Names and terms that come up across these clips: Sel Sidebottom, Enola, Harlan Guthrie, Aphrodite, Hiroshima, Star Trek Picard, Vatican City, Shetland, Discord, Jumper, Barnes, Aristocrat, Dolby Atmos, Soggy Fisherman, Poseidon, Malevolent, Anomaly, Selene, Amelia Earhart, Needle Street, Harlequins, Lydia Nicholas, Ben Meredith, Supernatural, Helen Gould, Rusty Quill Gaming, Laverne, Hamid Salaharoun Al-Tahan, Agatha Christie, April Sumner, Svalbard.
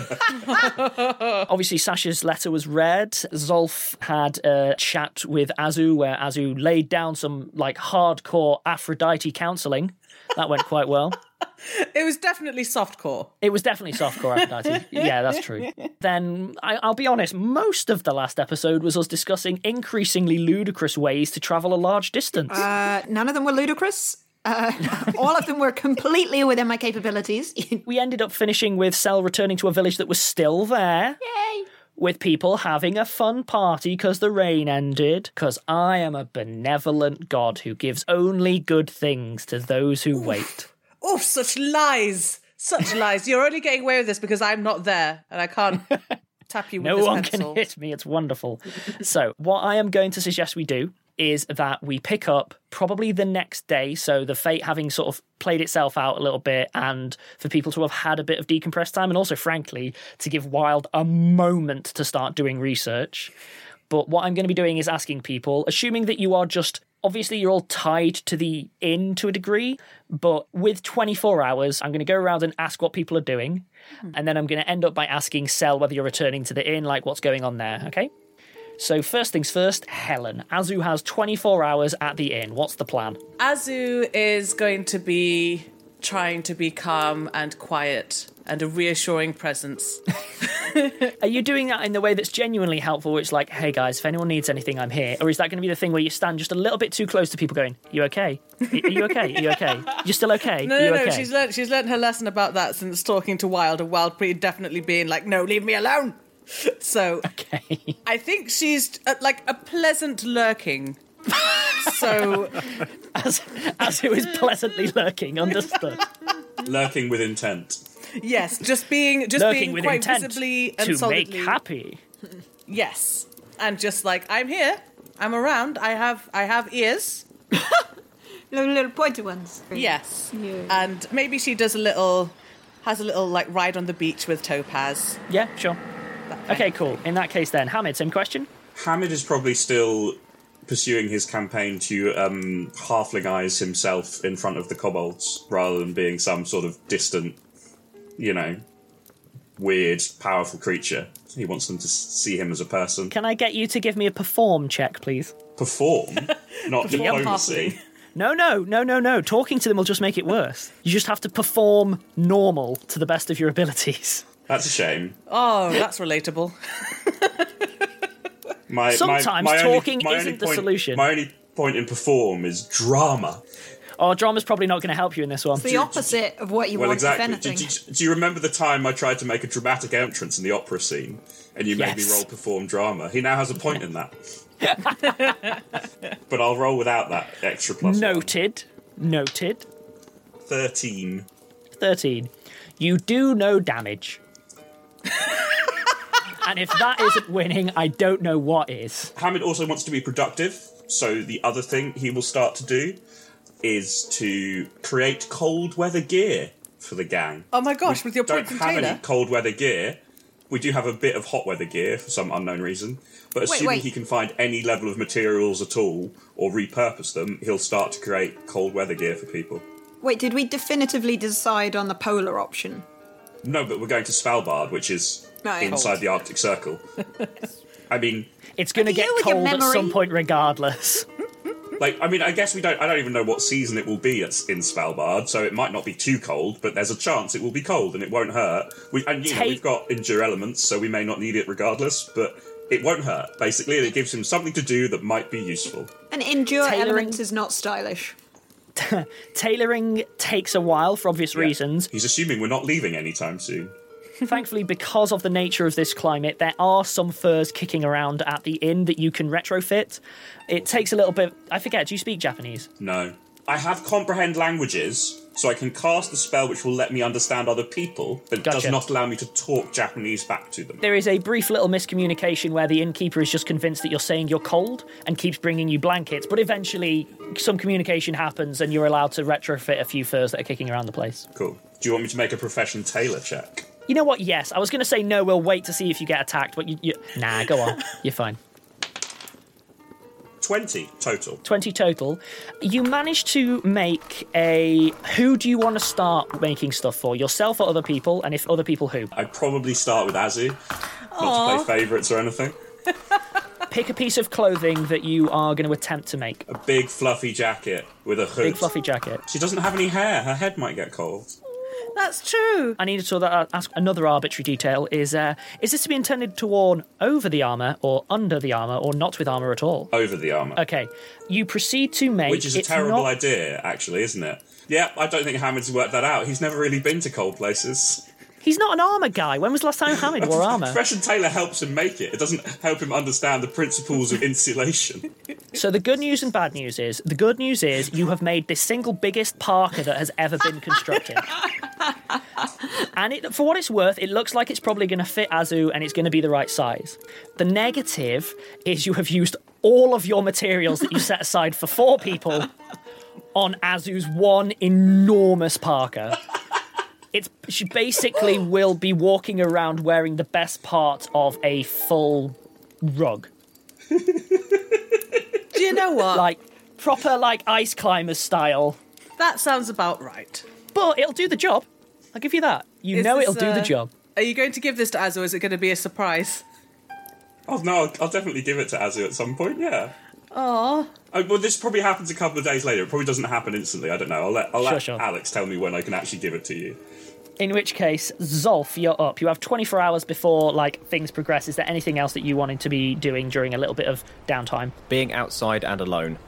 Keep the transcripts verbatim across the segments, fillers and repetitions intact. Obviously, Sasha's letter was read. Zolf had a chat with Azu, where Azu laid down some, like, hardcore Aphrodite counselling. That went quite well. It was definitely softcore. It was definitely softcore, Aphrodite. Yeah, that's true. Then, I, I'll be honest, most of the last episode was us discussing increasingly ludicrous ways to travel a large distance. Uh, none of them were ludicrous. Uh, all of them were completely within my capabilities. We ended up finishing with Sel returning to a village that was still there. Yay! With people having a fun party because the rain ended. Because I am a benevolent god who gives only good things to those who Oof. wait. Oh, such lies. Such lies. You're only getting away with this because I'm not there and I can't tap you with no this pencil. No one can hit me. It's wonderful. So what I am going to suggest we do is that we pick up probably the next day, so the fate having sort of played itself out a little bit and for people to have had a bit of decompressed time and also, frankly, to give Wilde a moment to start doing research. But what I'm going to be doing is asking people, assuming that you are just... Obviously, you're all tied to the inn to a degree, but with twenty-four hours, I'm going to go around and ask what people are doing, mm. and then I'm going to end up by asking Sel whether you're returning to the inn, like what's going on there, okay? So first things first, Helen. Azu has twenty-four hours at the inn. What's the plan? Azu is going to be trying to be calm and quiet and a reassuring presence. Are you doing that in the way that's genuinely helpful, which is like, hey guys, if anyone needs anything, I'm here? Or is that going to be the thing where you stand just a little bit too close to people going, you okay? Are you okay? Are you okay? You're still okay? No, no, you okay? no, she's learned, she's learned her lesson about that since talking to Wilde, and Wilde pretty definitely being like, no, leave me alone. So okay. I think she's at, like, a pleasant lurking. So as, as it was pleasantly lurking, understood. Lurking with intent. Yes, just being just Lurking being with quite intent visibly and to solidly. Make happy. Yes, and just like, I'm here, I'm around, I have I have ears, little, little pointy ones. Yes, yeah. And maybe she does a little, has a little like ride on the beach with Topaz. Yeah, sure. Okay, cool. In that case, then Hamid, same question. Hamid is probably still pursuing his campaign to um, halflingize himself in front of the kobolds, rather than being some sort of distant, you know, weird, powerful creature. He wants them to see him as a person. Can I get you to give me a perform check, please? Perform? Not diplomacy? No, no, no, no, no. Talking to them will just make it worse. You just have to perform normal to the best of your abilities. That's a shame. Oh, that's relatable. my, Sometimes my, my talking only, isn't the point, solution. My only point in perform is drama. Oh, drama's probably not going to help you in this one. It's the opposite of what you well, want, exactly. if anything. Do, do, do you remember the time I tried to make a dramatic entrance in the opera scene and you yes. made me roll perform drama? He now has a point in that. But I'll roll without that extra plus Noted. One. Noted. thirteen. thirteen. You do no damage. And if that isn't winning, I don't know what is. Hamid also wants to be productive, so the other thing he will start to do is to create cold weather gear for the gang. Oh my gosh, we with your point container. We don't have any cold weather gear. We do have a bit of hot weather gear for some unknown reason, but assuming wait, wait. he can find any level of materials at all or repurpose them, he'll start to create cold weather gear for people. Wait, did we definitively decide on the polar option? No, but we're going to Svalbard, which is no, inside cold. the Arctic Circle. I mean, it's going to get cold at some point, regardless. Like, I mean, I guess we don't. I don't even know what season it will be at, in Svalbard, so it might not be too cold. But there's a chance it will be cold, and it won't hurt. We, and you Take- know, we've got endure elements, so we may not need it regardless. But it won't hurt, basically, and it gives him something to do that might be useful. And endure Tailoring- elements is not stylish. Tailoring takes a while for obvious yeah. reasons. He's assuming we're not leaving anytime soon. Thankfully, because of the nature of this climate, there are some furs kicking around at the inn that you can retrofit. It takes a little bit... I forget, do you speak Japanese? No. I have comprehend languages, so I can cast a spell which will let me understand other people, but gotcha. Does not allow me to talk Japanese back to them. There is a brief little miscommunication where the innkeeper is just convinced that you're saying you're cold and keeps bringing you blankets, but eventually some communication happens and you're allowed to retrofit a few furs that are kicking around the place. Cool. Do you want me to make a profession tailor check? You know what? Yes, I was going to say no. We'll wait to see if you get attacked. But you, you... nah, go on. You're fine. Twenty total. Twenty total. You managed to make a. Who do you want to start making stuff for? Yourself or other people? And if other people, who? I'd probably start with Azu. Not Aww. To play favourites or anything. Pick a piece of clothing that you are going to attempt to make. A big fluffy jacket with a hood. Big fluffy jacket. She doesn't have any hair. Her head might get cold. That's true. I needed to ask another arbitrary detail. Is uh, is this to be intended to worn over the armour or under the armour or not with armour at all? Over the armour. Okay. You proceed to make... Which is a terrible not... idea, actually, isn't it? Yeah, I don't think Hamid's worked that out. He's never really been to cold places. He's not an armour guy. When was the last time Hamid wore armour? Fresh and Taylor helps him make it. It doesn't help him understand the principles of insulation. So the good news and bad news is, the good news is you have made the single biggest parka that has ever been constructed. And it, for what it's worth, it looks like it's probably going to fit Azu and it's going to be the right size. The negative is you have used all of your materials that you set aside for four people on Azu's one enormous parka. It's, she basically will be walking around wearing the best part of a full rug. Do you know what? Like, proper, like, ice climber style. That sounds about right. But it'll do the job. I'll give you that. You is know this, it'll uh, do the job. Are you going to give this to Azu, or is it going to be a surprise? Oh, no, I'll, I'll definitely give it to Azu at some point, yeah. Aww. Oh, well, this probably happens a couple of days later. It probably doesn't happen instantly. I don't know. I'll let, I'll sure, let sure. Alex tell me when I can actually give it to you. In which case, Zolf, you're up. You have twenty-four hours before, like, things progress. Is there anything else that you wanted to be doing during a little bit of downtime? Being outside and alone.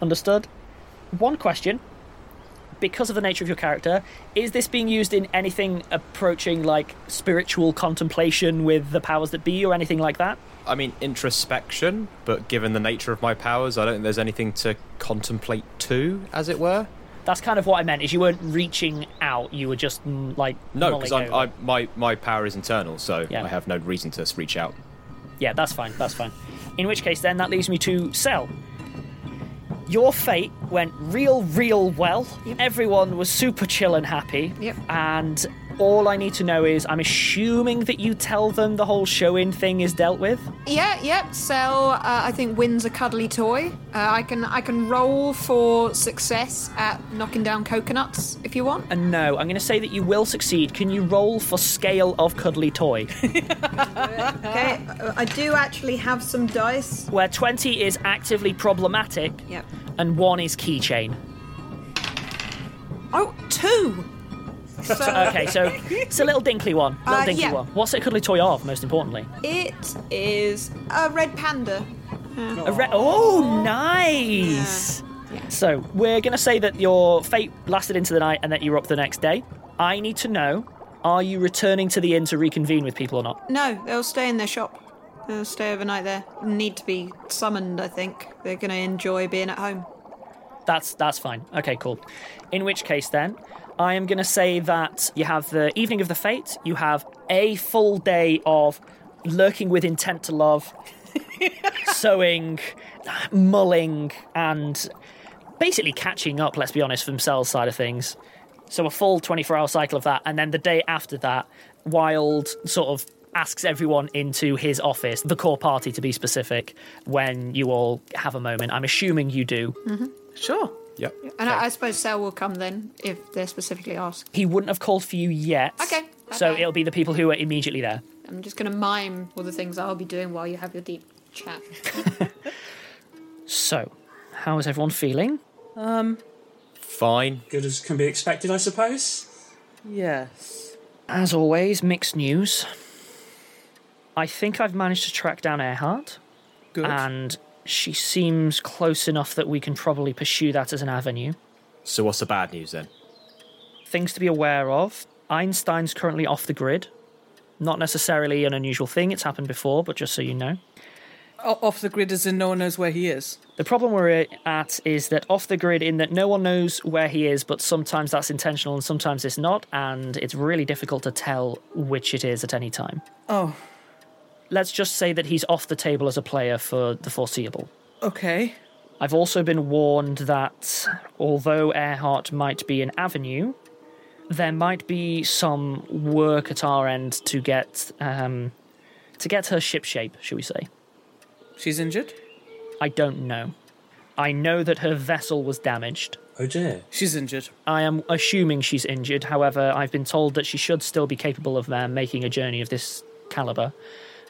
Understood. One question. Because of the nature of your character, is this being used in anything approaching, like, spiritual contemplation with the powers that be or anything like that? I mean, introspection, but given the nature of my powers, I don't think there's anything to contemplate to, as it were. That's kind of what I meant, is you weren't reaching out, you were just, like... No, because I, my, my power is internal, so yeah. I have no reason to reach out. Yeah, that's fine, that's fine. In which case, then, that leaves me to Sel. Your fate went real, real well. Yep. Everyone was super chill and happy. Yep. And all I need to know is, I'm assuming that you tell them the whole show-in thing is dealt with? Yeah, yep. Yeah. Sel, uh, I think, wins a cuddly toy. Uh, I can I can roll for success at knocking down coconuts, if you want. And no, I'm going to say that you will succeed. Can you roll for scale of cuddly toy? Okay, I do actually have some dice. Where twenty is actively problematic. Yep. And one is keychain. Oh, two! So, okay, so it's a little dinkly one. Little uh, dinkly yeah. one. What's it a cuddly toy of, most importantly? It is a red panda. Uh, a re- oh, nice! Yeah. Yeah. So, we're going to say that your fate lasted into the night and that you were up the next day. I need to know, are you returning to the inn to reconvene with people or not? No, they'll stay in their shop. They'll stay overnight there. Need to be summoned, I think. They're going to enjoy being at home. That's that's fine. Okay, cool. In which case, then, I am going to say that you have the evening of the fate, you have a full day of lurking with intent to love, sewing, mulling, and basically catching up, let's be honest, from Sel's side of things. So a full twenty-four hour cycle of that, and then the day after that, Wilde sort of asks everyone into his office, the core party to be specific, when you all have a moment. I'm assuming you do. Mm-hmm. Sure. Yep. And okay. I, I suppose Sel will come then, if they're specifically asked. He wouldn't have called for you yet. Okay. So okay. It'll be the people who are immediately there. I'm just going to mime all the things I'll be doing while you have your deep chat. So, how is everyone feeling? Um, Fine. Good as can be expected, I suppose. Yes. As always, mixed news. I think I've managed to track down Earhart. Good. And she seems close enough that we can probably pursue that as an avenue. So what's the bad news then? Things to be aware of. Einstein's currently off the grid. Not necessarily an unusual thing. It's happened before, but just so you know. Off the grid as in no one knows where he is? The problem we're at is that off the grid in that no one knows where he is, but sometimes that's intentional and sometimes it's not, and it's really difficult to tell which it is at any time. Oh. Let's just say that he's off the table as a player for the foreseeable. Okay. I've also been warned that although Earhart might be an avenue, there might be some work at our end to get um, to get her shipshape, shall we say. She's injured? I don't know. I know that her vessel was damaged. Oh dear. She's injured. I am assuming she's injured. However, I've been told that she should still be capable of uh, making a journey of this calibre.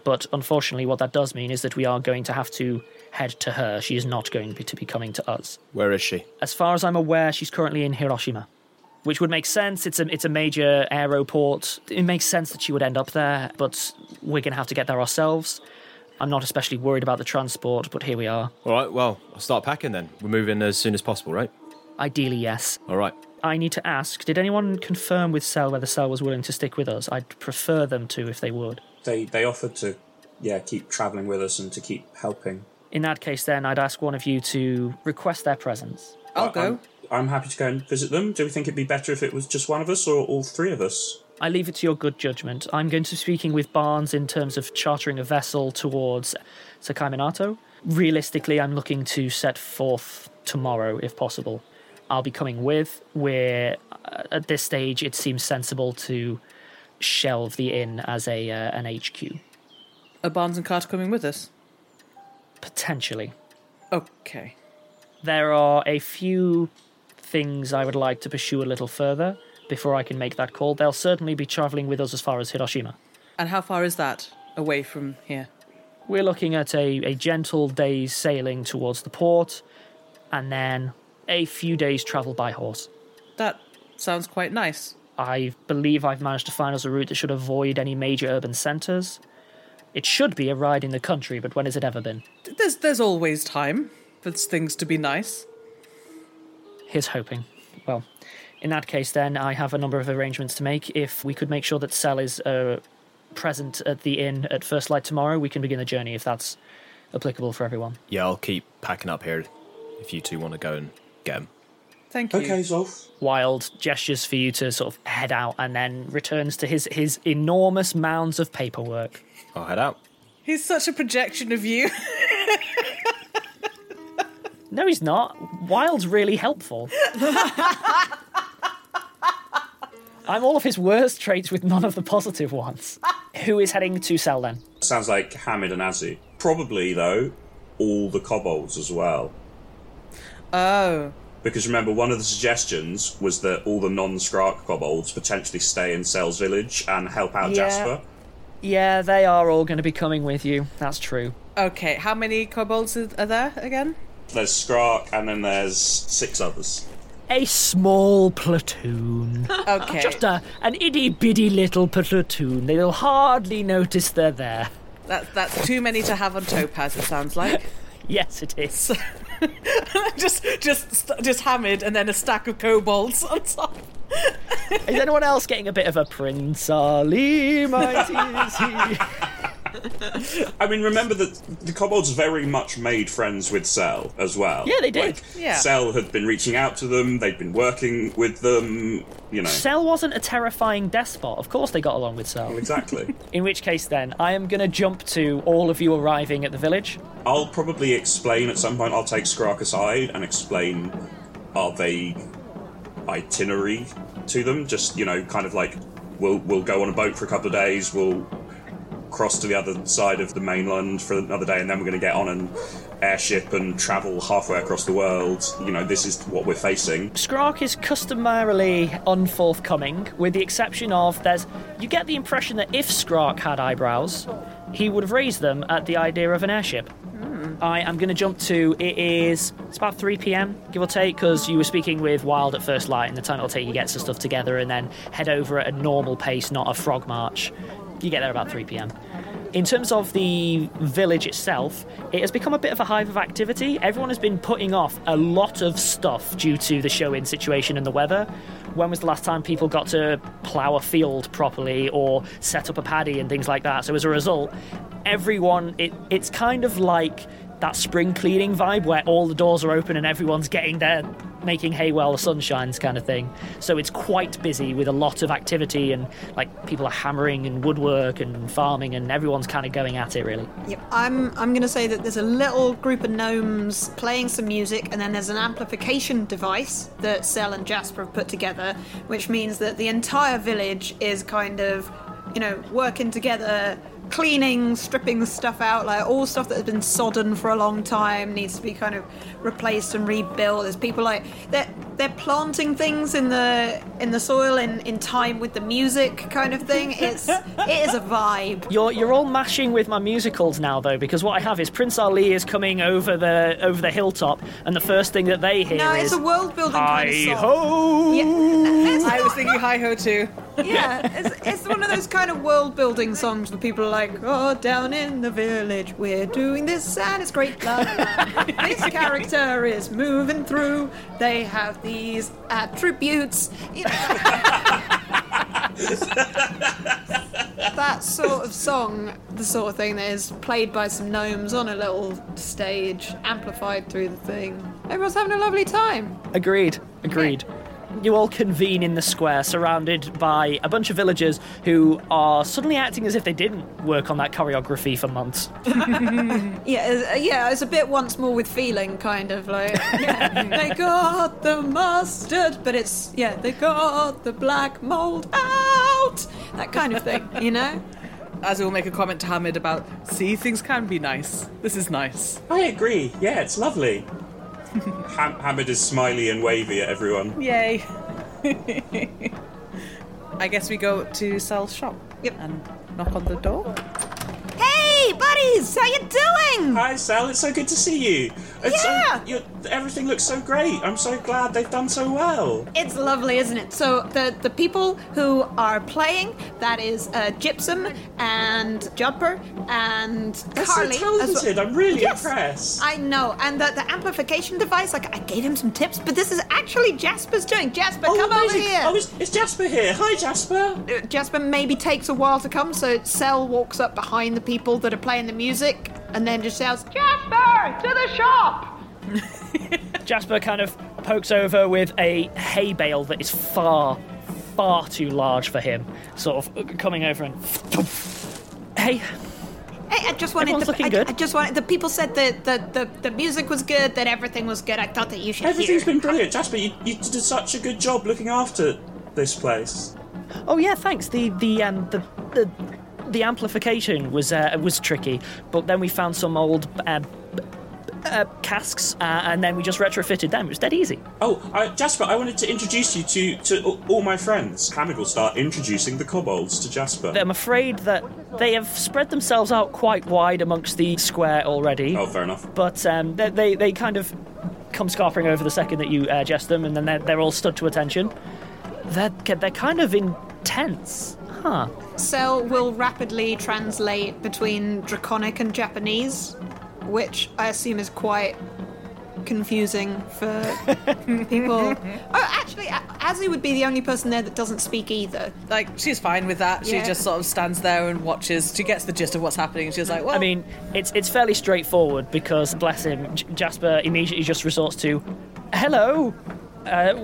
But unfortunately, what that does mean is that we are going to have to head to her. She is not going to be coming to us. Where is she? As far as I'm aware, she's currently in Hiroshima, which would make sense. It's a, it's a major aeroport. It makes sense that she would end up there, but we're going to have to get there ourselves. I'm not especially worried about the transport, but here we are. All right, well, I'll start packing then. We're moving as soon as possible, right? Ideally, yes. All right. I need to ask, did anyone confirm with Sel whether Sel was willing to stick with us? I'd prefer them to if they would. They they offered to, yeah, keep travelling with us and to keep helping. In that case, then, I'd ask one of you to request their presence. I'll I, go. I'm, I'm happy to go and visit them. Do we think it'd be better if it was just one of us or all three of us? I leave it to your good judgment. I'm going to be speaking with Barnes in terms of chartering a vessel towards Sakaiminato. Realistically, I'm looking to set forth tomorrow, if possible. I'll be coming with. We're, at this stage, it seems sensible to shelve the inn as a uh, an H Q. Are Barnes and Carter coming with us? Potentially. Okay. There are a few things I would like to pursue a little further before I can make that call. They'll certainly be travelling with us as far as Hiroshima. And how far is that away from here? We're looking at a, a gentle day's sailing towards the port, and then a few days' travel by horse. That sounds quite nice. I believe I've managed to find us a route that should avoid any major urban centres. It should be a ride in the country, but when has it ever been? There's, there's always time for things to be nice. Here's hoping. Well, in that case, then, I have a number of arrangements to make. If we could make sure that Sel is uh, present at the inn at first light tomorrow, we can begin the journey, if that's applicable for everyone. Yeah, I'll keep packing up here if you two want to go and get him. Thank you. Okay, Zolf. Wilde gestures for you to sort of head out and then returns to his, his enormous mounds of paperwork. I'll head out. He's such a projection of you. No, he's not. Wilde's really helpful. I'm all of his worst traits with none of the positive ones. Who is heading to Sel then? Sounds like Hamid and Azu. Probably, though, all the kobolds as well. Oh. Because remember, one of the suggestions was that all the non-Skrark kobolds potentially stay in Sel's village and help out yeah. Jasper. Yeah, they are all going to be coming with you. That's true. Okay, how many kobolds are there again? There's Skrark and then there's six others. A small platoon. Okay. Just a, an itty-bitty little platoon. They'll hardly notice they're there. That, that's too many to have on Topaz, it sounds like. Yes, it is. just just, just Hamid and then a stack of kobolds on top. Is anyone else getting a bit of a Prince Ali, mighty is he? I mean, remember that the kobolds very much made friends with Sel as well. Yeah, they did. Like, yeah. Sel had been reaching out to them, they'd been working with them, you know. Sel wasn't a terrifying despot. Of course they got along with Sel. Well, exactly. In which case, then, I am going to jump to all of you arriving at the village. I'll probably explain at some point, I'll take Skrark aside and explain our vague itinerary to them, just, you know, kind of like, we'll we'll go on a boat for a couple of days, we'll cross to the other side of the mainland for another day, and then we're going to get on an airship and travel halfway across the world. You know, this is what we're facing. Skrark is customarily unforthcoming, with the exception of there's... You get the impression that if Skrark had eyebrows, he would have raised them at the idea of an airship. Mm. I am going to jump to... It is... It's about three p.m, give or take, because you were speaking with Wilde at first light, and the time it'll take you to get some stuff together and then head over at a normal pace, not a frog march. You get there about three p.m. In terms of the village itself, it has become a bit of a hive of activity. Everyone has been putting off a lot of stuff due to the show-in situation and the weather. When was the last time people got to plough a field properly or set up a paddy and things like that? So as a result, everyone, it, it's kind of like that spring cleaning vibe where all the doors are open and everyone's getting there, making hay while the sun shines kind of thing. So it's quite busy with a lot of activity, and like people are hammering and woodwork and farming, and everyone's kind of going at it really. Yep. I'm I'm going to say that there's a little group of gnomes playing some music, and then there's an amplification device that Sel and Jasper have put together, which means that the entire village is kind of, you know, working together, cleaning, stripping stuff out, like all stuff that has been sodden for a long time needs to be kind of replaced and rebuilt. There's people like they're they're planting things in the in the soil in, in time with the music kind of thing. It's it is a vibe. You're you're all mashing with my musicals now though, because what I have is Prince Ali is coming over the over the hilltop, and the first thing that they hear no, is No, it's a world building kind of song. Hi ho. Yeah. I was thinking hi ho too. Yeah, it's, it's one of those kind of world-building songs where people are like, oh, down in the village, we're doing this, and it's great love. This character is moving through. They have these attributes. That sort of song, the sort of thing that is played by some gnomes on a little stage, amplified through the thing. Everyone's having a lovely time. Agreed, agreed. Yeah. You all convene in the square, surrounded by a bunch of villagers who are suddenly acting as if they didn't work on that choreography for months. yeah, yeah, it's a bit Once More with Feeling, kind of like. Yeah, they got the mustard, but it's yeah, they got the black mold out. That kind of thing, you know. Azu will make a comment to Hamid about, see, things can be nice. This is nice. I agree. Yeah, it's lovely. Ham- Hamid is smiley and wavy at everyone. Yay. I guess we go to Sel's shop. Yep. And knock on the door. Hey, buddies! How you doing? Hi, Sel. It's so good to see you. It's yeah! So, you're, everything looks so great. I'm so glad they've done so well. It's lovely, isn't it? So the, the people who are playing, that is uh, Gypsum and Jumper and They're Carly. So talented. Well. I'm really yes, impressed. I know. And the, the amplification device, like, I gave him some tips, but this is actually Jasper's doing. Jasper, oh, come amazing. over here. Oh, is, is Jasper here? Hi, Jasper. Uh, Jasper maybe takes a while to come, so Sel walks up behind the people that are playing the music and then just shouts, Jasper, to the shop! Jasper kind of pokes over with a hay bale that is far, far too large for him, sort of coming over and... Hey... Hey, I just wanted. The, I, good. I just wanted. The people said that the, the, the music was good, that everything was good. I thought that you should. Everything's hear. been brilliant, Jasper. You, you did such a good job looking after this place. Oh yeah, thanks. The the um the the, the amplification was uh, was tricky, but then we found some old uh, uh, casks uh, and then we just retrofitted them. It was dead easy. Oh, uh, Jasper, I wanted to introduce you to to all my friends. Hamid will start introducing the kobolds to Jasper. I'm afraid that. They have spread themselves out quite wide amongst the square already. Oh, fair enough. But um, they, they they kind of come scarpering over the second that you uh, jest them, and then they're, they're all stood to attention. They're, they're kind of intense. Huh. Sel will rapidly translate between Draconic and Japanese, which I assume is quite... confusing for people. Oh, actually, Azu would be the only person there that doesn't speak either. Like, she's fine with that. Yeah. She just sort of stands there and watches. She gets the gist of what's happening, and she's like, well... I mean, it's it's fairly straightforward because, bless him, J- Jasper immediately just resorts to, hello, uh,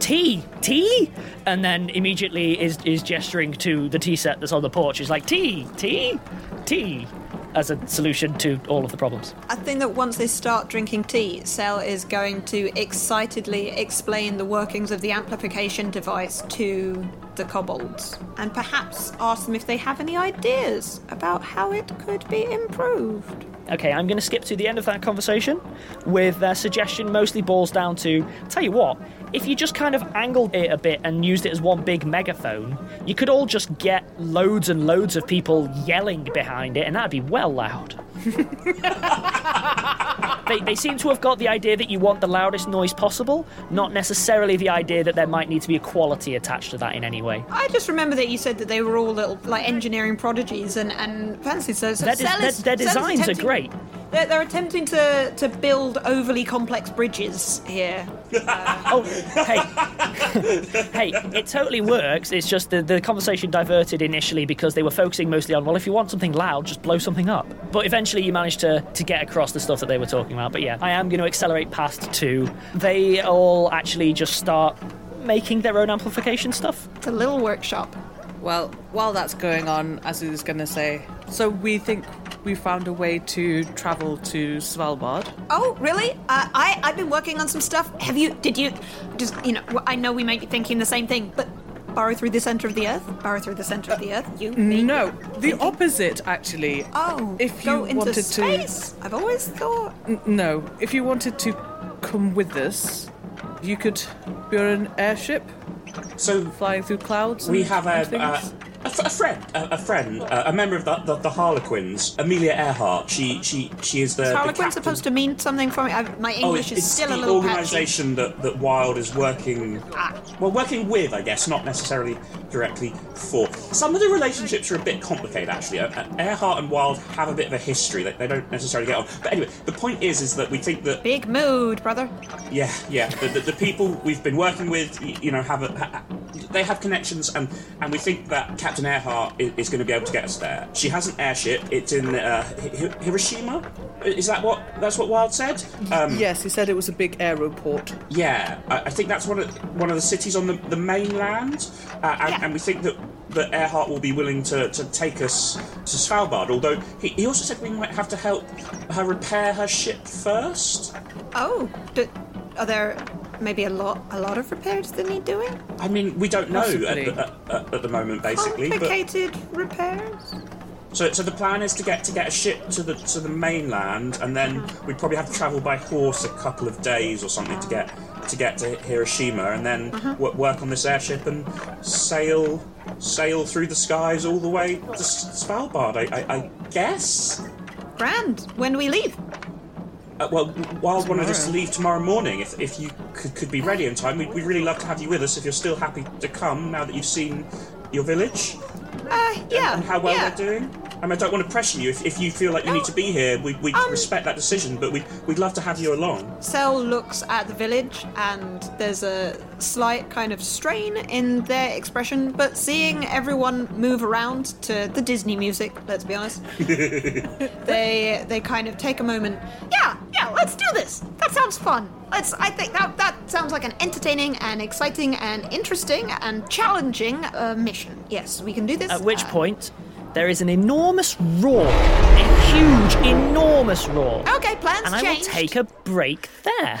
tea, tea? And then immediately is, is gesturing to the tea set that's on the porch. She's like, tea, tea, tea. as a solution to all of the problems. I think that once they start drinking tea, Sel is going to excitedly explain the workings of the amplification device to the kobolds, and perhaps ask them if they have any ideas about how it could be improved. Okay, I'm going to skip to the end of that conversation with their suggestion mostly boils down to, tell you what, if you just kind of angled it a bit and used it as one big megaphone, you could all just get loads and loads of people yelling behind it, and that'd be well loud. They, they seem to have got the idea that you want the loudest noise possible, not necessarily the idea that there might need to be a quality attached to that in any way. I just remember that you said that they were all little like engineering prodigies and, and fancy, so... so their, de- their, their designs are great. They're, they're attempting to, to build overly complex bridges here. Uh, oh, hey. hey, it totally works. It's just the, the conversation diverted initially because they were focusing mostly on, well, if you want something loud, just blow something up. But eventually you managed to, to get across the stuff that they were talking about. But yeah, I am going to accelerate past two. They all actually just start making their own amplification stuff. It's a little workshop. Well, while that's going on, Azu's going to say, so we think we found a way to travel to Svalbard. Oh, really? Uh, I, I've been working on some stuff. Have you, did you, just, you know, I know we might be thinking the same thing, but burrow through the centre of the earth? Burrow through the centre of the earth? You mean No, the opposite, actually. Oh, if you go into wanted space? To, I've always thought... N- no, if you wanted to come with us, you could you're an airship. So flying through clouds. We have a, uh, a, f- a friend, a, a friend, uh, a member of the, the, the Harlequins, Amelia Earhart. She she she is the. Is Harlequins the supposed to mean something for me? I've, my English oh, is still a little. It's the organisation that, that Wilde is working. Ah. Well, working with, I guess, not necessarily directly for. Some of the relationships are a bit complicated, actually. Uh, Earhart and Wilde have a bit of a history that they don't necessarily get on. But anyway, the point is, is that we think that big mood, brother. Yeah, yeah. The, the, the people we've been working with, you know, have a. Ha- They have connections, and, and we think that Captain Earhart is, is going to be able to get us there. She has an airship. It's in uh, Hi- Hiroshima. Is that what that's what Wilde said? Um, yes, he said it was a big aeroport. Yeah, I, I think that's one of one of the cities on the, the mainland, uh, and, yeah. and we think that. that Earhart will be willing to, to take us to Svalbard, although he, he also said we might have to help her repair her ship first. Oh, do, are there maybe a lot a lot of repairs that need doing? I mean, we don't know at, at, at, at the moment, basically. Complicated but... repairs? So, so the plan is to get to get a ship to the to the mainland, and then we'd probably have to travel by horse a couple of days or something to get to get to Hiroshima, and then uh-huh. w- work on this airship and sail sail through the skies all the way to Svalbard. I, I, I guess. Grand. When do we leave? Uh, well, Wilde wanted us to leave tomorrow morning. If if you could, could be ready in time, we'd, we'd really love to have you with us. If you're still happy to come now that you've seen your village. Uh, yeah. And how well yeah. they're doing. I mean, I don't want to pressure you. If, if you feel like you no. need to be here, we we um, respect that decision, but we'd, we'd love to have you along. Sel looks at the village, and there's a slight kind of strain in their expression, but seeing everyone move around to the Disney music, let's be honest, they they kind of take a moment. Yeah, yeah, let's do this. That sounds fun. Let's. I think that that sounds like an entertaining and exciting and interesting and challenging uh, mission. Yes, we can do this. At which uh, point... There is an enormous roar. A huge, enormous roar. Okay, plans changed. And I will take a break there.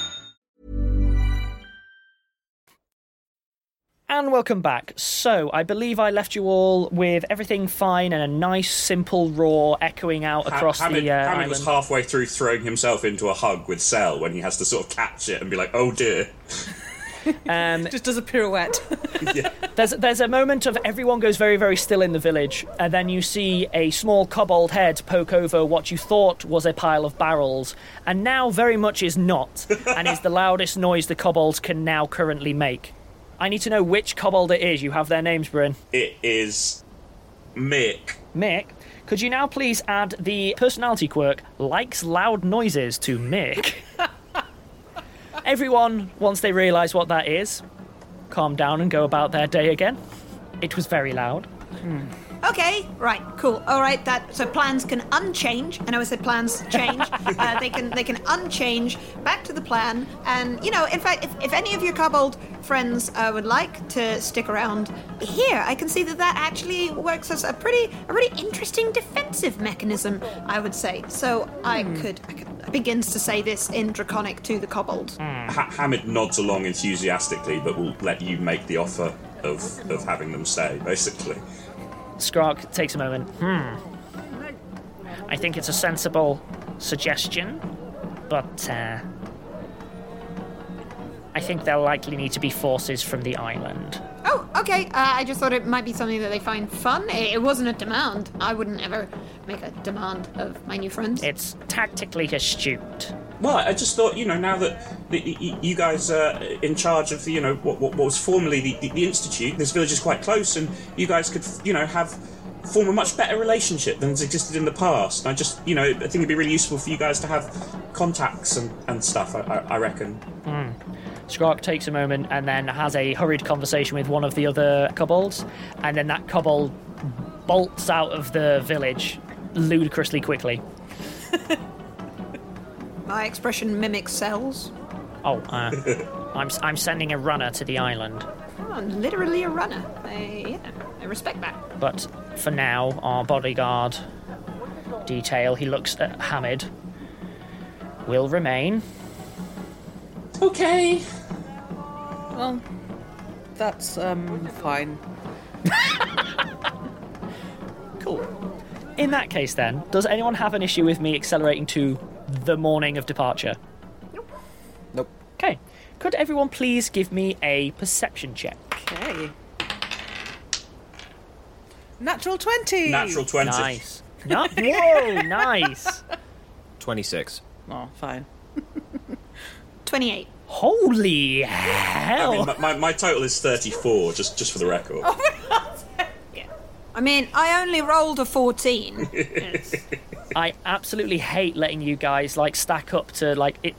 And welcome back. So, I believe I left you all with everything fine and a nice, simple roar echoing out across Ham- Hamid, the uh, Hamid island. Hamid was halfway through throwing himself into a hug with Sel when he has to sort of catch it and be like, oh dear. Um, just does a pirouette. yeah. There's there's a moment of everyone goes very, very still in the village, and then you see a small kobold head poke over what you thought was a pile of barrels, and now very much is not, and is the loudest noise the kobolds can now currently make. I need to know which kobold it is. You have their names, Bryn. It is Mick. Mick, could you now please add the personality quirk likes loud noises to Mick? Everyone, once they realise what that is, calm down and go about their day again. It was very loud. Hmm. Okay, right, cool. All right, that so plans can unchange. I know I said plans change. uh, they can they can unchange back to the plan. And, you know, in fact, if, if any of your kobold friends uh, would like to stick around here, I can see that that actually works as a pretty a really interesting defensive mechanism, I would say. So mm. I could... I could begins to say this in Draconic to the kobold. Mm. Ha- Hamid nods along enthusiastically, but will let you make the offer of, of having them stay, basically. Skrark takes a moment. Hmm. I think it's a sensible suggestion, but uh, I think there'll likely need to be forces from the island. Oh, okay. Uh, I just thought it might be something that they find fun. It, it wasn't a demand. I wouldn't ever make a demand of my new friends. It's tactically astute. Well, I just thought, you know, now that the, the, you guys are in charge of, the, you know, what, what, what was formerly the, the, the Institute, this village is quite close, and you guys could, you know, have form a much better relationship than has existed in the past. And I just, you know, I think it'd be really useful for you guys to have contacts and, and stuff, I, I, I reckon. Mm. Skrark takes a moment and then has a hurried conversation with one of the other kobolds, and then that kobold bolts out of the village ludicrously quickly. My expression mimics Sel's. Oh, uh, I'm I'm sending a runner to the island. Oh, I'm literally a runner. I, yeah, I respect that. But for now, our bodyguard detail, he looks at Hamid, will remain. Okay. Well, that's um fine. Cool. In that case, then, does anyone have an issue with me accelerating to the morning of departure? Nope. Nope. Okay. Could everyone please give me a perception check? Okay. Natural twenty. Natural twenty. Nice. No- Whoa! Nice. Twenty-six. Oh, fine. twenty-eight. Holy hell! I mean, my, my, my total is thirty-four, just, just for the record. Yeah. I mean, I only rolled a fourteen. Yes. I absolutely hate letting you guys, like, stack up to, like... it.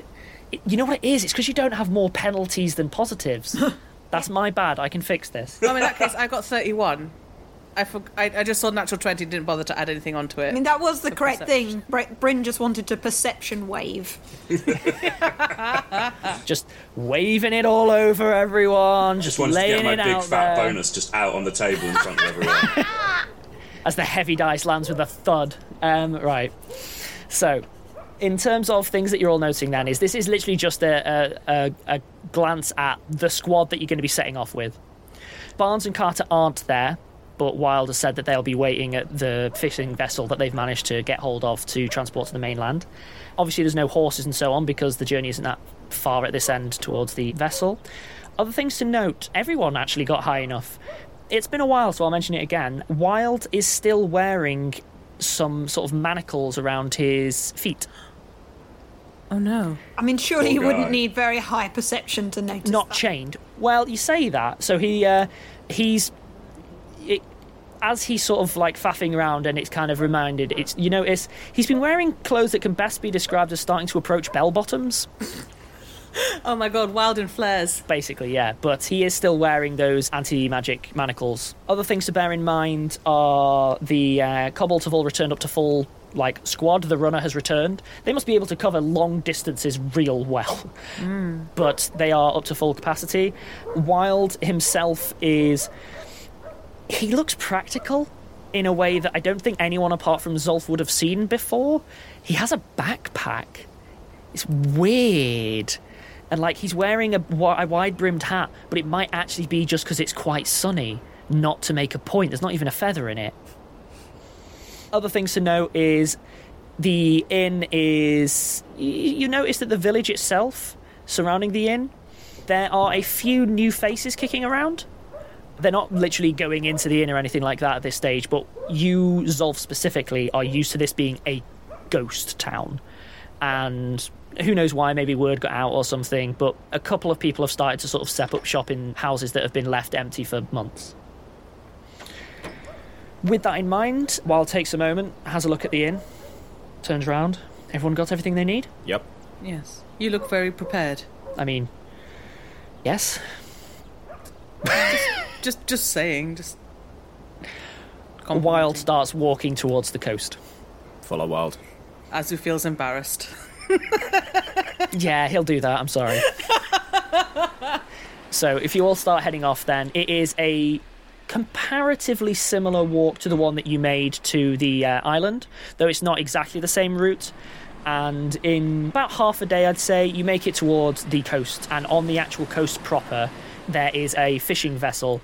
it you know what it is? It's because you don't have more penalties than positives. That's my bad. I can fix this. Well, I mean, in that case, I got thirty-one. I, for, I, I just saw natural twenty, didn't bother to add anything onto it. I mean, that was the, the correct perception. thing. Bryn just wanted to perception wave. Just waving it all over everyone. Just, just wanted laying to get my big fat there. Bonus just out on the table in front of everyone. As the heavy dice lands with a thud. Um, right. So, in terms of things that you're all noticing then, is this is literally just a, a, a, a glance at the squad that you're going to be setting off with. Barnes and Carter aren't there, but Wilde has said that they'll be waiting at the fishing vessel that they've managed to get hold of to transport to the mainland. Obviously, there's no horses and so on because the journey isn't that far at this end towards the vessel. Other things to note, everyone actually got high enough. It's been a while, so I'll mention it again. Wilde is still wearing some sort of manacles around his feet. Oh, no. I mean, surely Poor you guy. wouldn't need very high perception to notice Not that. chained. Well, you say that. So he uh, he's... It, as he's sort of like faffing around and it's kind of reminded, it's you notice he's been wearing clothes that can best be described as starting to approach bell bottoms. Oh my god, Wild and flares. Basically, yeah, but he is still wearing those anti-magic manacles. Other things to bear in mind are the uh, kobolds have all returned up to full like squad. The runner has returned. They must be able to cover long distances real well. Mm. But they are up to full capacity. Wild himself is... He looks practical in a way that I don't think anyone apart from Zolf would have seen before. He has a backpack. It's weird. And, like, he's wearing a, a wide-brimmed hat, but it might actually be just because it's quite sunny, not to make a point. There's not even a feather in it. Other things to note is the inn is... You notice that the village itself, surrounding the inn, there are a few new faces kicking around. They're not literally going into the inn or anything like that at this stage, but you, Zolf specifically, are used to this being a ghost town. And who knows why, maybe word got out or something, but a couple of people have started to sort of set up shop in houses that have been left empty for months. With that in mind, Wilde takes a moment, has a look at the inn, turns around. Everyone got everything they need? Yep. Yes. You look very prepared. I mean, yes. just, just, just saying. Just. Wild starts walking towards the coast. Follow Wild. Azu feels embarrassed. Yeah, he'll do that. I'm sorry. So if you all start heading off, then it is a comparatively similar walk to the one that you made to the uh, island, though it's not exactly the same route. And in about half a day, I'd say, you make it towards the coast. And on the actual coast proper, there is a fishing vessel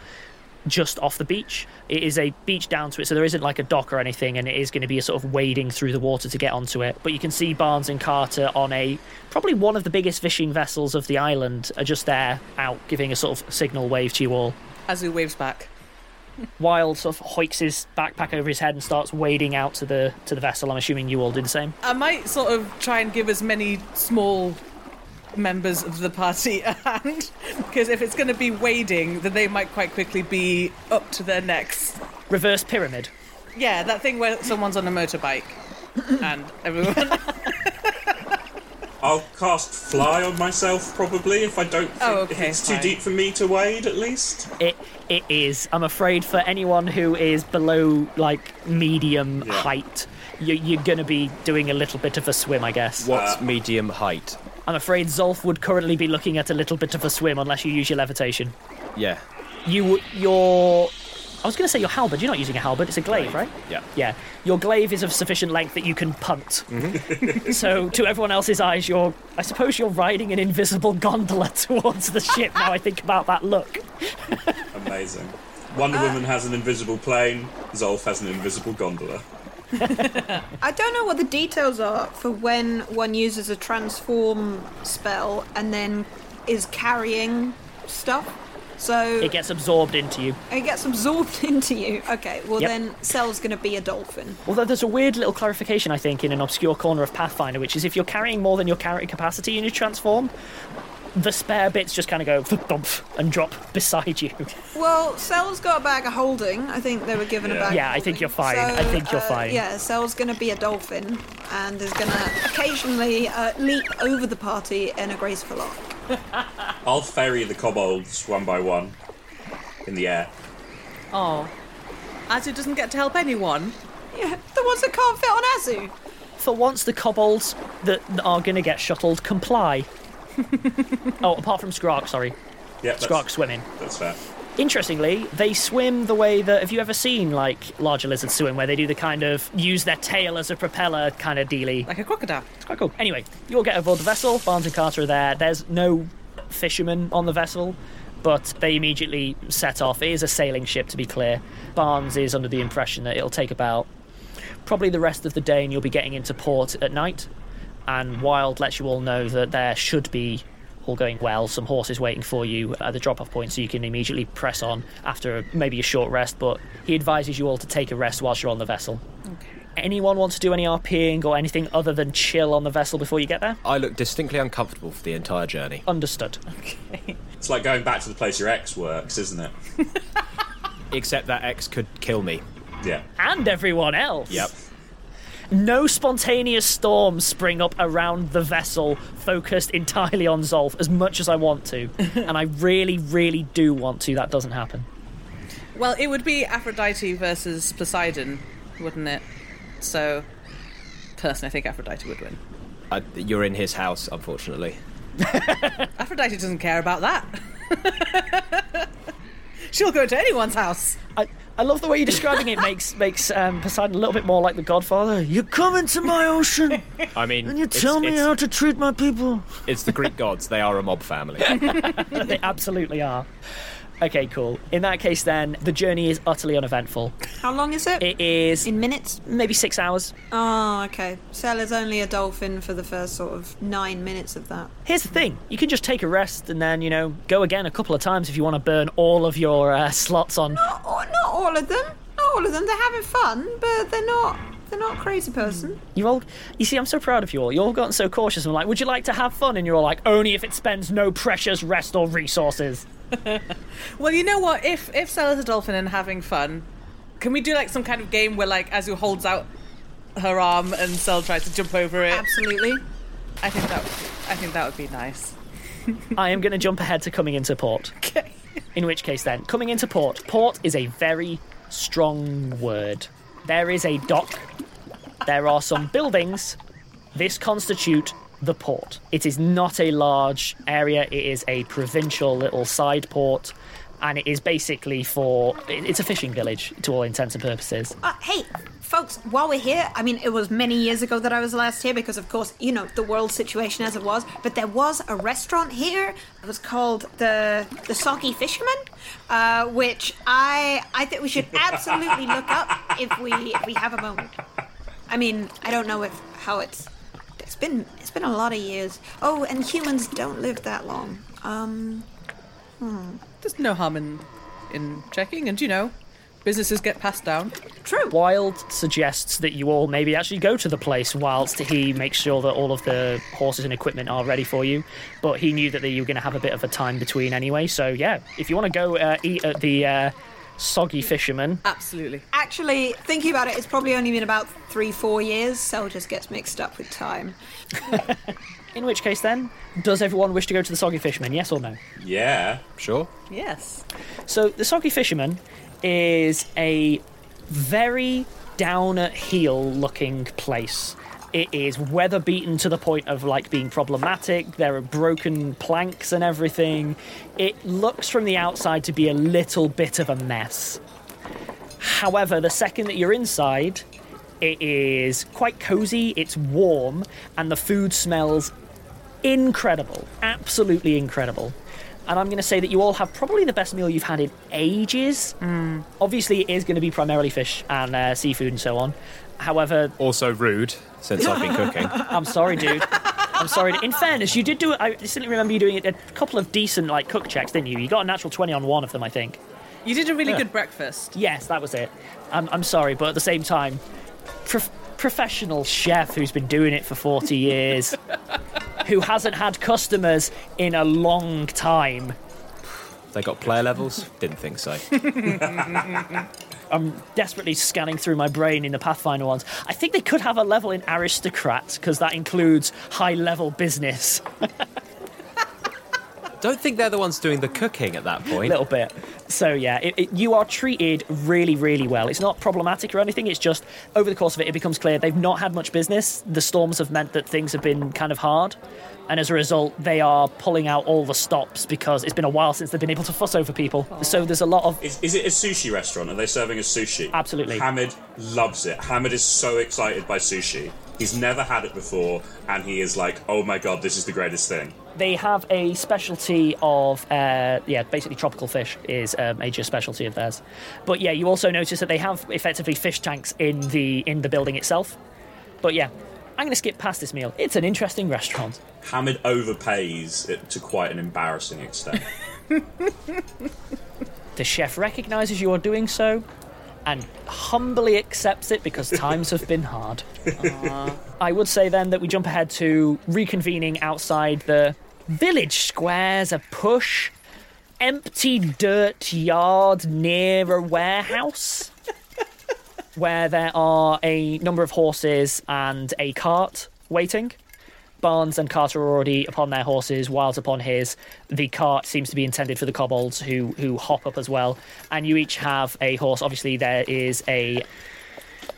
just off the beach. It is a beach down to it, so there isn't like a dock or anything, and it is going to be a sort of wading through the water to get onto it. But you can see Barnes and Carter on a probably one of the biggest fishing vessels of the island are just there out giving a sort of signal wave to you all. Azu waves back. Wilde sort of hoiks his backpack over his head and starts wading out to the to the vessel. I'm assuming you all do the same. I might sort of try and give as many small members of the party a hand, because if it's going to be wading, then they might quite quickly be up to their necks. Reverse pyramid. Yeah, that thing where someone's on a motorbike and everyone. I'll cast fly on myself probably if I don't. Think, oh, okay. If it's too fine. Deep for me to wade, at least. It it is. I'm afraid for anyone who is below like medium yeah. height, you, you're going to be doing a little bit of a swim, I guess. What's uh, medium height? I'm afraid Zolf would currently be looking at a little bit of a swim unless you use your levitation. Yeah. You, your... I was going to say your halberd. You're not using a halberd. It's a glaive, right? Yeah. Yeah. Your glaive is of sufficient length that you can punt. Mm-hmm. So to everyone else's eyes, you're... I suppose you're riding an invisible gondola towards the ship now I think about that look. Amazing. Wonder Woman has an invisible plane. Zolf has an invisible gondola. I don't know what the details are for when one uses a transform spell and then is carrying stuff. So it gets absorbed into you. It gets absorbed into you. Okay, well yep. Then Sel's going to be a dolphin. Although there's a weird little clarification, I think, in an obscure corner of Pathfinder, which is if you're carrying more than your carrying capacity and you transform, the spare bits just kind of go thump and drop beside you. Well, Sel's got a bag of holding. I think they were given yeah. a bag yeah, of holding. Yeah, I think you're fine. So, I think you're uh, fine. Yeah, Sel's going to be a dolphin and is going to occasionally uh, leap over the party in a graceful arc. I'll ferry the kobolds one by one in the air. Oh. Azu doesn't get to help anyone. Yeah, the ones that can't fit on Azu. For once, the kobolds that are going to get shuttled comply. Oh, apart from Skrark, sorry. Yeah, Skrark swimming. That's fair. Interestingly, they swim the way that... Have you ever seen, like, larger lizards swim, where they do the kind of use their tail as a propeller kind of dealie? Like a crocodile. It's quite cool. Anyway, you all get aboard the vessel. Barnes and Carter are there. There's no fishermen on the vessel, but they immediately set off. It is a sailing ship, to be clear. Barnes is under the impression that it'll take about probably the rest of the day, and you'll be getting into port at night. And Wilde lets you all know that there should be, all going well, some horses waiting for you at the drop-off point, so you can immediately press on after maybe a short rest, but he advises you all to take a rest whilst you're on the vessel. Okay. Anyone want to do any RPing or anything other than chill on the vessel before you get there? I look distinctly uncomfortable for the entire journey. Understood. Okay. It's like going back to the place your ex works, isn't it? Except that ex could kill me. Yeah. And everyone else. Yep. No spontaneous storms spring up around the vessel, focused entirely on Zolf, as much as I want to. And I really, really do want to. That doesn't happen. Well, it would be Aphrodite versus Poseidon, wouldn't it? So, personally, I think Aphrodite would win. Uh, you're in his house, unfortunately. Aphrodite doesn't care about that. She'll go to anyone's house. I... I love the way you're describing it makes makes um, Poseidon a little bit more like the Godfather. You come into my ocean. I mean, and you it's, tell me it's, how to treat my people. It's the Greek gods. They are a mob family. They absolutely are. Okay, cool. In that case, then, the journey is utterly uneventful. How long is it? It is... In minutes? Maybe six hours. Oh, okay. Sel is only a dolphin for the first sort of nine minutes of that. Here's the thing. You can just take a rest and then, you know, go again a couple of times if you want to burn all of your uh, slots on... Not, not all of them. Not all of them. They're having fun, but they're not... They're not a crazy person. You all, you see, I'm so proud of you all. You've all gotten so cautious. I'm like, would you like to have fun? And you're all like, only if it spends no precious rest or resources. Well, you know what? If if Sel is a dolphin and having fun, Can we do like some kind of game where like Azu holds out her arm and Sel tries to jump over it? Absolutely. I think that would be, I think that would be nice. I am going to jump ahead to coming into port. Okay. In which case then, coming into port. Port is a very strong word. There is a dock. There are some buildings. This constitute the port. It is not a large area. It is a provincial little side port. And it is basically for... It's a fishing village, to all intents and purposes. Uh, hey, folks, while we're here, I mean, it was many years ago that I was last here because, of course, you know, the world situation as it was. But there was a restaurant here. It was called the the Soggy Fisherman, uh, which I I think we should absolutely look up if we if we have a moment. I mean, I don't know if how it's... It's been it's been a lot of years. Oh, and humans don't live that long. Um... Hmm. There's no harm in, in checking, and you know, businesses get passed down. True. Wilde suggests that you all maybe actually go to the place whilst he makes sure that all of the horses and equipment are ready for you. But he knew that you were going to have a bit of a time between anyway, so yeah, if you want to go uh, eat at the uh, Soggy Fisherman. Absolutely. Actually, thinking about it, it's probably only been about three, four years. Sel just gets mixed up with time. In which case, then, does everyone wish to go to the Soggy Fisherman, yes or no? Yeah, sure. Yes. So, the Soggy Fisherman is a very down-at-heel-looking place. It is weather-beaten to the point of, like, being problematic. There are broken planks and everything. It looks from the outside to be a little bit of a mess. However, the second that you're inside... It is quite cozy, it's warm, and the food smells incredible. Absolutely incredible. And I'm going to say that you all have probably the best meal you've had in ages. Mm. Obviously, it is going to be primarily fish and uh, seafood and so on. However... Also rude, since I've been cooking. I'm sorry, dude. I'm sorry. In fairness, you did do it... I distinctly remember you doing a couple of decent, like, cook checks, didn't you? You got a natural twenty on one of them, I think. You did a really yeah. good breakfast. Yes, that was it. I'm, I'm sorry, but at the same time... Pro- professional chef who's been doing it for forty years, who hasn't had customers in a long time. They got player levels? Didn't think so. I'm desperately scanning through my brain in the Pathfinder ones. I think they could have a level in aristocrat, because that includes high-level business. Don't think they're the ones doing the cooking at that point. A little bit. So, yeah, it, it, you are treated really, really well. It's not problematic or anything. It's just, over the course of it, it becomes clear they've not had much business. The storms have meant that things have been kind of hard. And as a result, they are pulling out all the stops because it's been a while since they've been able to fuss over people. Aww. So there's a lot of... Is, is it a sushi restaurant? Are they serving a sushi? Absolutely. Hamid loves it. Hamid is so excited by sushi. He's never had it before, and he is like, oh my god, this is the greatest thing. They have a specialty of, uh, yeah, basically tropical fish is a major specialty of theirs. But yeah, you also notice that they have effectively fish tanks in the in the building itself. But yeah, I'm going to skip past this meal. It's an interesting restaurant. Hamid overpays it to quite an embarrassing extent. The chef recognises you are doing so and humbly accepts it because times have been hard. Uh, I would say then that we jump ahead to reconvening outside the... Village squares a push, empty dirt yard near a warehouse where there are a number of horses and a cart waiting. Barnes and Carter are already upon their horses, Wilde's upon his. The cart seems to be intended for the kobolds who, who hop up as well. And you each have a horse. Obviously, there is a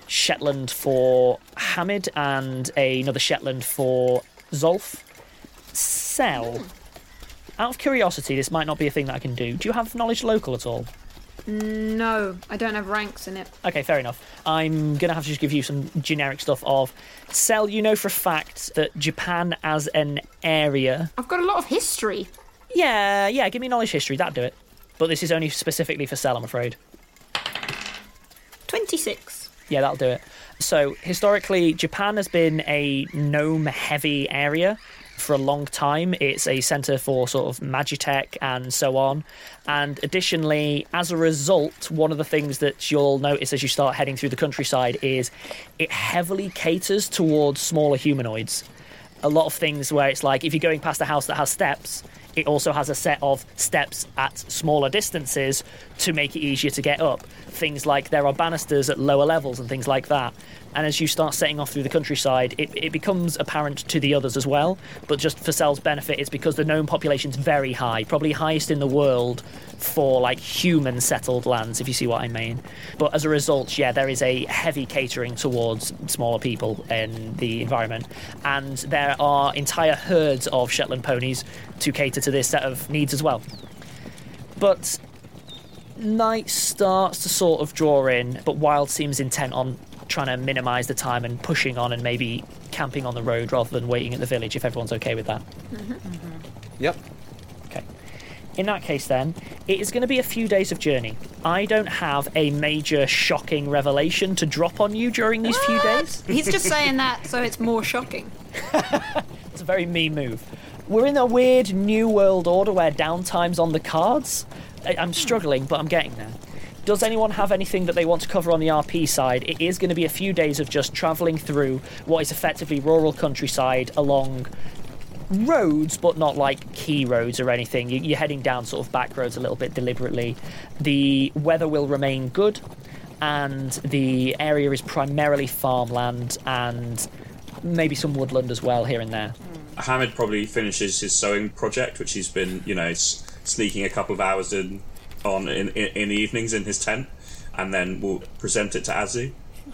Shetland for Hamid and a, another Shetland for Zolf. Sel, out of curiosity, this might not be a thing that I can do. Do you have knowledge local at all? No, I don't have ranks in it. Okay, fair enough. I'm going to have to just give you some generic stuff of... Sel, you know for a fact that Japan as an area... I've got a lot of history. Yeah, yeah, give me knowledge history, that'd do it. But this is only specifically for Sel, I'm afraid. twenty-six. Yeah, that'll do it. So, historically, Japan has been a gnome-heavy area... for a long time. It's a centre for sort of magitech and so on. And additionally, as a result, one of the things that you'll notice as you start heading through the countryside is it heavily caters towards smaller humanoids. A lot of things where it's like, if you're going past a house that has steps, It also has a set of steps at smaller distances to make it easier to get up. Things like there are banisters at lower levels and things like that. And as you start setting off through the countryside, it, it becomes apparent to the others as well. But just for Sel's benefit, it's because the gnome population's very high, probably highest in the world for, like, human-settled lands, if you see what I mean. But as a result, yeah, there is a heavy catering towards smaller people in the environment. And there are entire herds of Shetland ponies to cater to this set of needs as well. But night starts to sort of draw in, but Wilde seems intent on trying to minimise the time and pushing on and maybe camping on the road rather than waiting at the village, if everyone's okay with that. Mm-hmm. Mm-hmm. Yep. Okay. In that case, then, it is going to be a few days of journey. I don't have a major shocking revelation to drop on you during these what? few days. He's just saying that so it's more shocking. It's a very me move. We're in a weird New World Order where downtime's on the cards. I'm struggling, but I'm getting there. Does anyone have anything that they want to cover on the R P side? It is going to be a few days of just travelling through what is effectively rural countryside along roads, but not like key roads or anything. You're heading down sort of back roads a little bit deliberately. The weather will remain good, and the area is primarily farmland and maybe some woodland as well here and there. Hamid probably finishes his sewing project, which he's been, you know, sneaking a couple of hours in on in, in, in the evenings in his tent, and then we'll present it to Azu.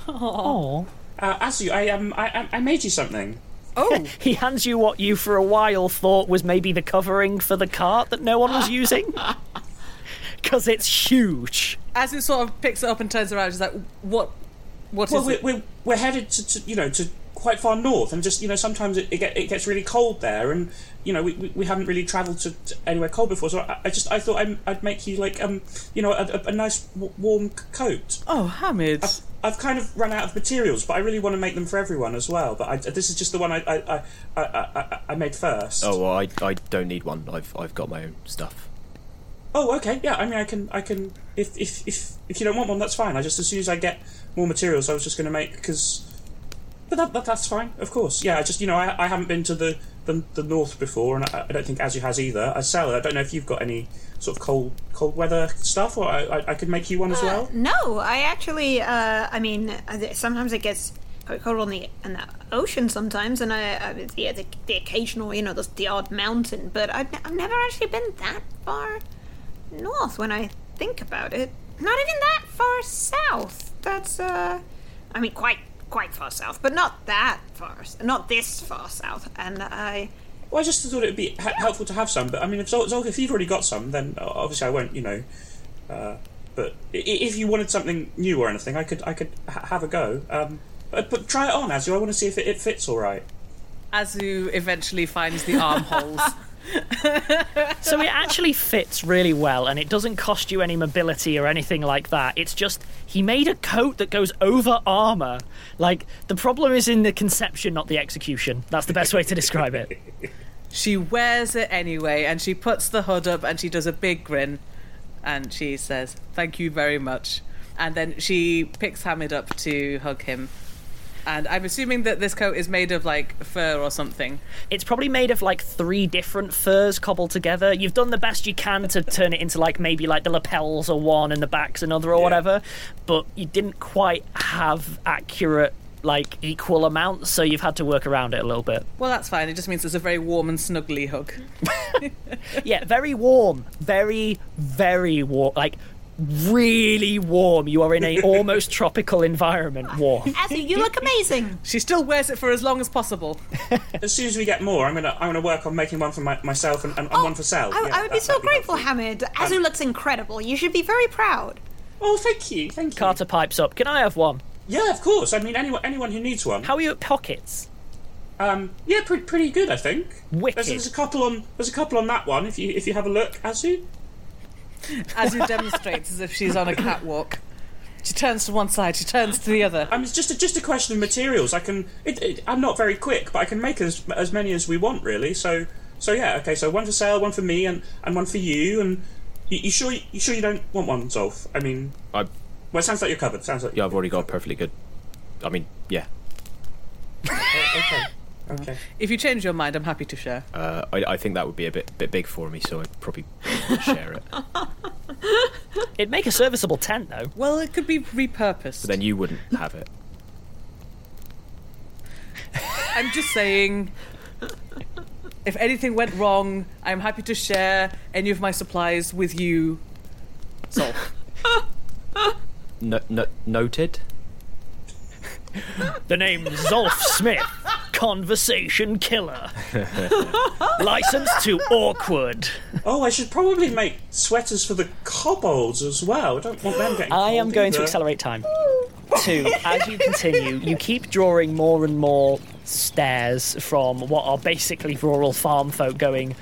Oh, uh, Azu, I um, I I made you something. Oh, he hands you what you for a while thought was maybe the covering for the cart that no one was using, because it's huge. Azu sort of picks it up and turns around. He's like, "What? What well, is we're, it?" We're we're headed to, to you know to quite far north, and just you know sometimes it it, get, it gets really cold there, and you know we we, we haven't really travelled to, to anywhere cold before, so I, I just I thought I'm, I'd make you like um you know a, a, a nice w- warm coat. Oh, Hamid, I've, I've kind of run out of materials, but I really want to make them for everyone as well. But I, this is just the one I I, I, I, I made first. Oh, well, I I don't need one. I've I've got my own stuff. Oh, okay, yeah. I mean, I can I can if if if, if you don't want one, that's fine. I just as soon as I get more materials, I was just going to make because. But that, that, that's fine, of course. Yeah, I just, you know, I, I haven't been to the, the, the north before, and I, I don't think Azu has either. I Sal, I don't know if you've got any sort of cold cold weather stuff, or I, I, I could make you one as uh, well. No, I actually, uh, I mean, sometimes it gets quite cold on the, on the ocean sometimes, and I, I yeah, the, the occasional, you know, the, the odd mountain, but I've, n- I've never actually been that far north when I think about it. Not even that far south. That's, uh, I mean, quite... quite far south, but not that far, not this far south, and I... Well, I just thought it would be ha- yeah. helpful to have some, but I mean, if, Zolf, if you've already got some, then obviously I won't, you know, uh, but if you wanted something new or anything, I could I could ha- have a go, um, but, but try it on, Azu, I want to see if it, it fits all right. Azu eventually finds the armholes. So it actually fits really well, and it doesn't cost you any mobility or anything like that. It's just he made a coat that goes over armour. Like, the problem is in the conception, not the execution. That's the best way to describe it. She wears it anyway, and she puts the hood up, and she does a big grin, and she says, "Thank you very much." And then she picks Hamid up to hug him. And I'm assuming that this coat is made of, like, fur or something. It's probably made of, like, three different furs cobbled together. You've done the best you can to turn it into, like, maybe, like, the lapels are one and the back's another or yeah. whatever. But you didn't quite have accurate, like, equal amounts, so you've had to work around it a little bit. Well, that's fine. It just means it's a very warm and snuggly hug. Yeah, very warm. Very, very warm. Like... really warm. You are in a almost tropical environment. Warm. Azu, you look amazing. She still wears it for as long as possible. As soon as we get more, I'm gonna I'm gonna work on making one for my, myself and, and oh, one for Sal. I, yeah, I would that, be so grateful, be Hamid. Azu um, looks incredible. You should be very proud. Oh, thank you, thank you. Carter pipes up. Can I have one? Yeah, of course. I mean, anyone anyone who needs one. How are you at pockets? Um, yeah, pre- pretty good, I think. Wicked. There's, there's a couple on. There's a couple on that one. If you if you have a look, Azu. Azu demonstrates as if she's on a catwalk. She turns to one side, she turns to the other. I mean, it's just a, just a question of materials. I can. It, it, I'm not very quick, but I can make as as many as we want, really. So, so yeah, okay. So one for Sal, one for me, and, and one for you. And you, you sure you sure you don't want one, Zolf? I mean, I. Well, it sounds like you're covered. Sounds like yeah, I've already got perfectly good. I mean, yeah. uh, okay. Okay. If you change your mind, I'm happy to share. Uh, I, I think that would be a bit bit big for me, so I'd probably share it. It'd make a serviceable tent, though. Well, it could be repurposed. But then you wouldn't have it. I'm just saying, if anything went wrong, I'm happy to share any of my supplies with you. So. no, no, noted. The name Zolf Smith, conversation killer. License to awkward. Oh, I should probably make sweaters for the kobolds as well. I don't want them getting I am going either. to accelerate time. Two, as you continue, you keep drawing more and more stares from what are basically rural farm folk going,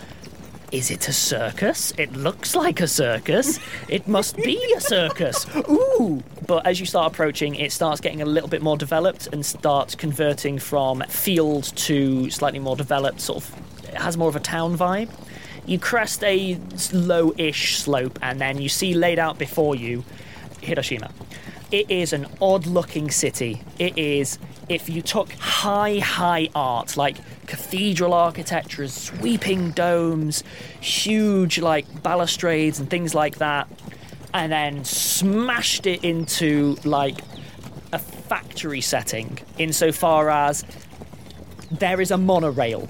is it a circus? It looks like a circus. It must be a circus. Ooh! But as you start approaching, it starts getting a little bit more developed and starts converting from field to slightly more developed, sort of, it has more of a town vibe. You crest a low-ish slope, and then you see laid out before you Hiroshima. It is an odd-looking city. It is, if you took high, high art, like cathedral architecture, sweeping domes, huge, like, balustrades and things like that, and then smashed it into, like, a factory setting, insofar as there is a monorail.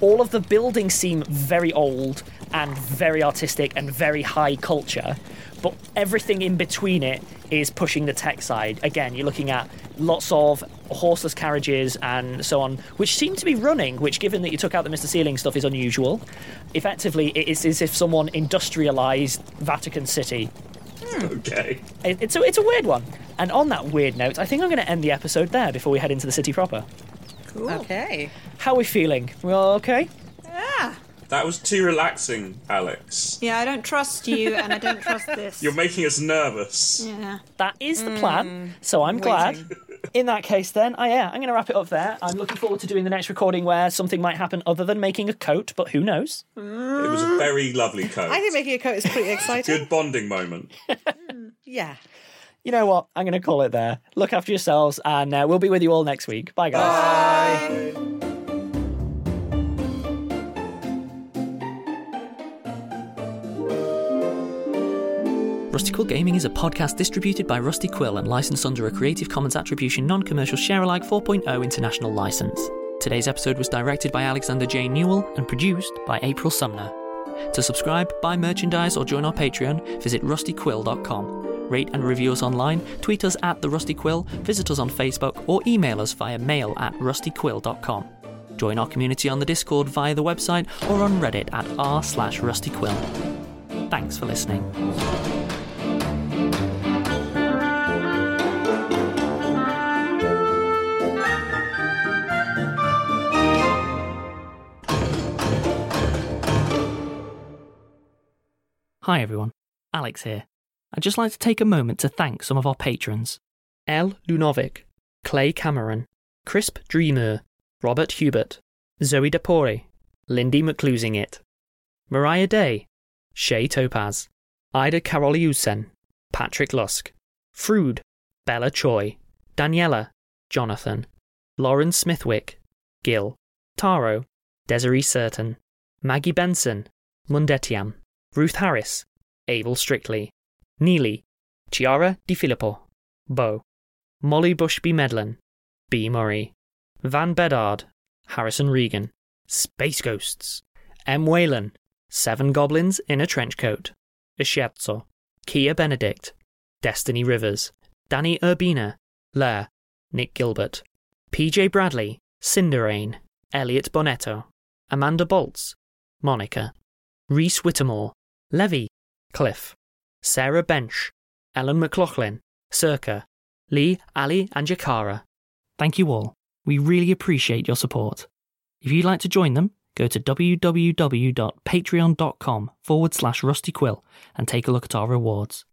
All of the buildings seem very old and very artistic and very high culture, but everything in between it is pushing the tech side. Again, you're looking at lots of horseless carriages and so on, which seem to be running, which, given that you took out the Mister Ceiling stuff, is unusual. Effectively, it is as if someone industrialised Vatican City. Okay. It's a, it's a weird one. And on that weird note, I think I'm going to end the episode there before we head into the city proper. Cool. Okay. How are we feeling? We all okay? Yeah. That was too relaxing, Alex. Yeah, I don't trust you, and I don't trust this. You're making us nervous. Yeah. That is the mm, plan, so I'm waiting. glad. In that case, then, oh, yeah, I'm going to wrap it up there. I'm looking forward to doing the next recording where something might happen other than making a coat, but who knows? It was a very lovely coat. I think making a coat is pretty exciting. Good bonding moment. mm, yeah. You know what? I'm going to call it there. Look after yourselves, and uh, we'll be with you all next week. Bye, guys. Bye. Bye. Rusty Quill Gaming is a podcast distributed by Rusty Quill and licensed under a Creative Commons Attribution Non-Commercial Sharealike four point oh International License. Today's episode was directed by Alexander J. Newell and produced by April Sumner. To subscribe, buy merchandise or join our Patreon, visit rusty quill dot com. Rate and review us online, tweet us at The Rusty Quill, visit us on Facebook or email us via mail at rusty quill dot com. Join our community on the Discord via the website or on Reddit at r slash rustyquill. Thanks for listening. Hi everyone, Alex here. I'd just like to take a moment to thank some of our patrons. L. Lunovic, Clay Cameron, Crisp Dreamer, Robert Hubert, Zoe Depore, Lindy McClusingit, Mariah Day, Shay Topaz, Ida Karoliusen, Patrick Lusk, Frood, Bella Choi, Daniela, Jonathan, Lauren Smithwick, Gil, Taro, Desiree Certain, Maggie Benson, Mundetiam, Ruth Harris, Abel Strictly, Neely, Chiara Di Filippo, Bo, Molly Bushby Medlin, B. Murray, Van Bedard, Harrison Regan, Space Ghosts, M. Whalen, Seven Goblins in a Trenchcoat, Ischiazzo, Kia Benedict, Destiny Rivers, Danny Urbina, Lair, Nick Gilbert, P J Bradley, Cinderain, Elliot Bonetto, Amanda Boltz, Monica, Reese Whittemore, Levy, Cliff, Sarah Bench, Ellen McLaughlin, Circa, Lee, Ali and Jakara. Thank you all. We really appreciate your support. If you'd like to join them, go to www.patreon.com forward slash rustyquill and take a look at our rewards.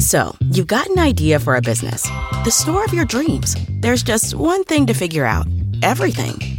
So, you've got an idea for a business. The store of your dreams. There's just one thing to figure out. Everything.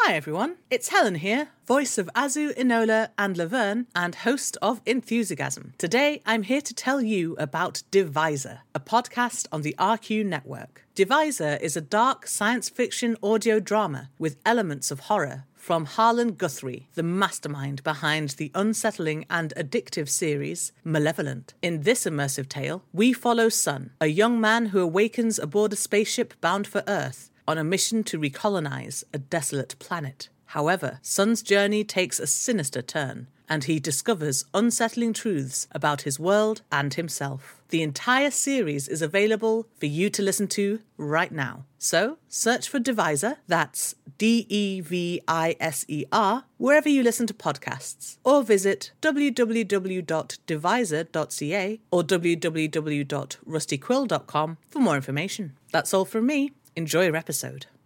Hi everyone, it's Helen here, voice of Azu, Enola and Laverne, and host of Enthusiasm. Today I'm here to tell you about Divisor, a podcast on the R Q network. Divisor is a dark science fiction audio drama with elements of horror, from Harlan Guthrie, the mastermind behind the unsettling and addictive series Malevolent. In this immersive tale, we follow Sun, a young man who awakens aboard a spaceship bound for Earth on a mission to recolonize a desolate planet. However, Sun's journey takes a sinister turn, and he discovers unsettling truths about his world and himself. The entire series is available for you to listen to right now. So, search for Divisor, that's D E V I S E R, wherever you listen to podcasts, or visit w w w dot divisor dot c a or w w w dot rusty quill dot com for more information. That's all from me. Enjoy your episode.